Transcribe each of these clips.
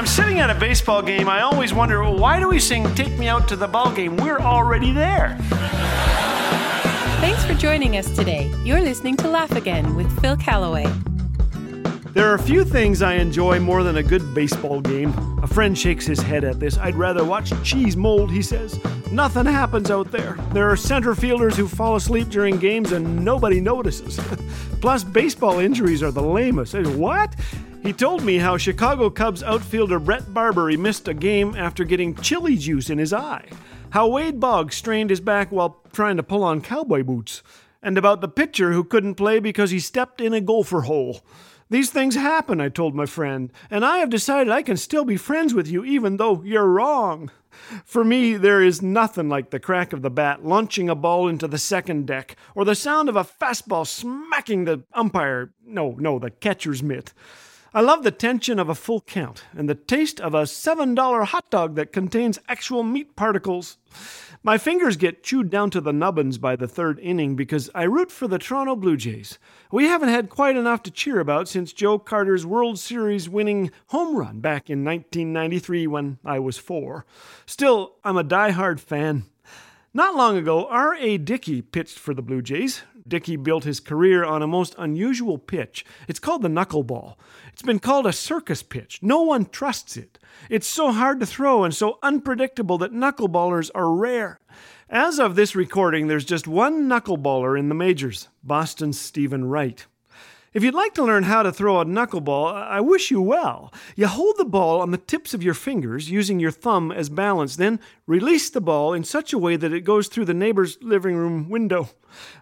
I'm sitting at a baseball game, I always wonder, why do we sing Take Me Out to the Ball Game? We're already there. Thanks for joining us today. You're listening to Laugh Again with Phil Callaway. There are few things I enjoy more than a good baseball game. A friend shakes his head at this. I'd rather watch cheese mold, he says. Nothing happens out there. There are center fielders who fall asleep during games and nobody notices. Plus, baseball injuries are the lamest. What? He told me how Chicago Cubs outfielder Brett Barbary missed a game after getting chili juice in his eye, how Wade Boggs strained his back while trying to pull on cowboy boots, and about the pitcher who couldn't play because he stepped in a gopher hole. These things happen, I told my friend, and I have decided I can still be friends with you even though you're wrong. For me, there is nothing like the crack of the bat launching a ball into the second deck, or the sound of a fastball smacking the umpire, the catcher's mitt. I love the tension of a full count and the taste of a $7 hot dog that contains actual meat particles. My fingers get chewed down to the nubbins by the third inning because I root for the Toronto Blue Jays. We haven't had quite enough to cheer about since Joe Carter's World Series winning home run back in 1993 when I was 4. Still, I'm a diehard fan. Not long ago, R.A. Dickey pitched for the Blue Jays. Dickey built his career on a most unusual pitch. It's called the knuckleball. It's been called a circus pitch. No one trusts it. It's so hard to throw and so unpredictable that knuckleballers are rare. As of this recording, there's just one knuckleballer in the majors, Boston's Stephen Wright. If you'd like to learn how to throw a knuckleball, I wish you well. You hold the ball on the tips of your fingers, using your thumb as balance, then release the ball in such a way that it goes through the neighbor's living room window.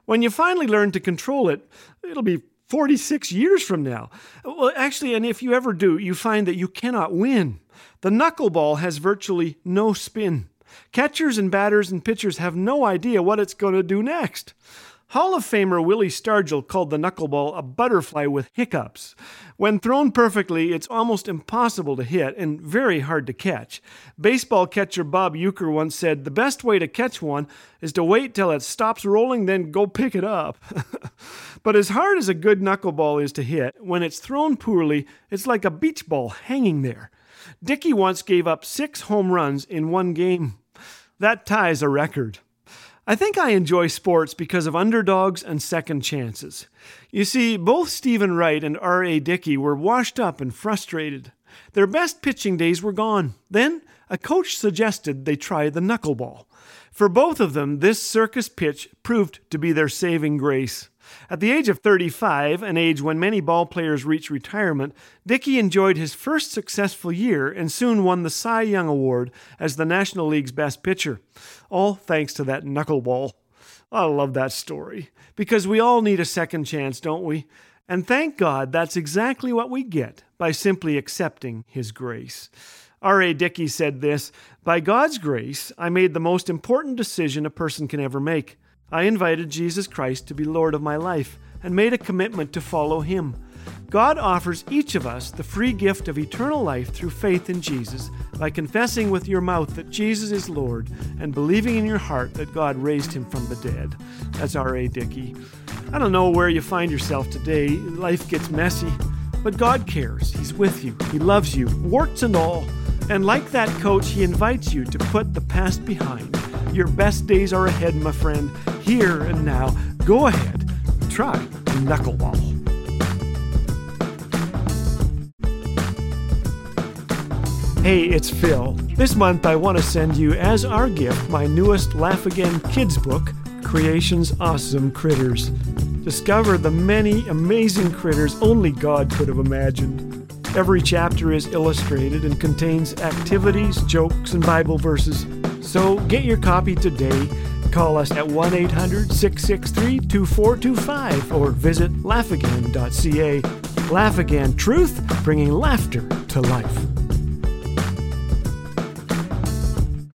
When you finally learn to control it, it'll be 46 years from now. Well, actually, and if you ever do, you find that you cannot win. The knuckleball has virtually no spin. Catchers and batters and pitchers have no idea what it's going to do next. Hall of Famer Willie Stargell called the knuckleball a butterfly with hiccups. When thrown perfectly, it's almost impossible to hit and very hard to catch. Baseball catcher Bob Uecker once said, "The best way to catch one is to wait till it stops rolling, then go pick it up." But as hard as a good knuckleball is to hit, when it's thrown poorly, it's like a beach ball hanging there. Dickey once gave up 6 home runs in one game. That ties a record. I think I enjoy sports because of underdogs and second chances. You see, both Stephen Wright and R.A. Dickey were washed up and frustrated. Their best pitching days were gone. Then, a coach suggested they try the knuckleball. For both of them, this circus pitch proved to be their saving grace. At the age of 35, an age when many ball players reach retirement, Dickey enjoyed his first successful year and soon won the Cy Young Award as the National League's best pitcher, all thanks to that knuckleball. I love that story, because we all need a second chance, don't we? And thank God that's exactly what we get by simply accepting his grace. R.A. Dickey said this, "By God's grace, I made the most important decision a person can ever make. I invited Jesus Christ to be Lord of my life and made a commitment to follow Him. God offers each of us the free gift of eternal life through faith in Jesus by confessing with your mouth that Jesus is Lord and believing in your heart that God raised Him from the dead." That's R.A. Dickey. I don't know where you find yourself today. Life gets messy, but God cares. He's with you. He loves you, warts and all. And like that coach, He invites you to put the past behind. Your best days are ahead, my friend. Here and now, go ahead. Try knuckleball. Hey, it's Phil. This month I want to send you, as our gift, my newest Laugh Again kids book, Creation's Awesome Critters. Discover the many amazing critters only God could have imagined. Every chapter is illustrated and contains activities, jokes, and Bible verses. So get your copy today. Call us at 1-800-663-2425 or visit laughagain.ca. Laugh Again Truth, bringing laughter to life.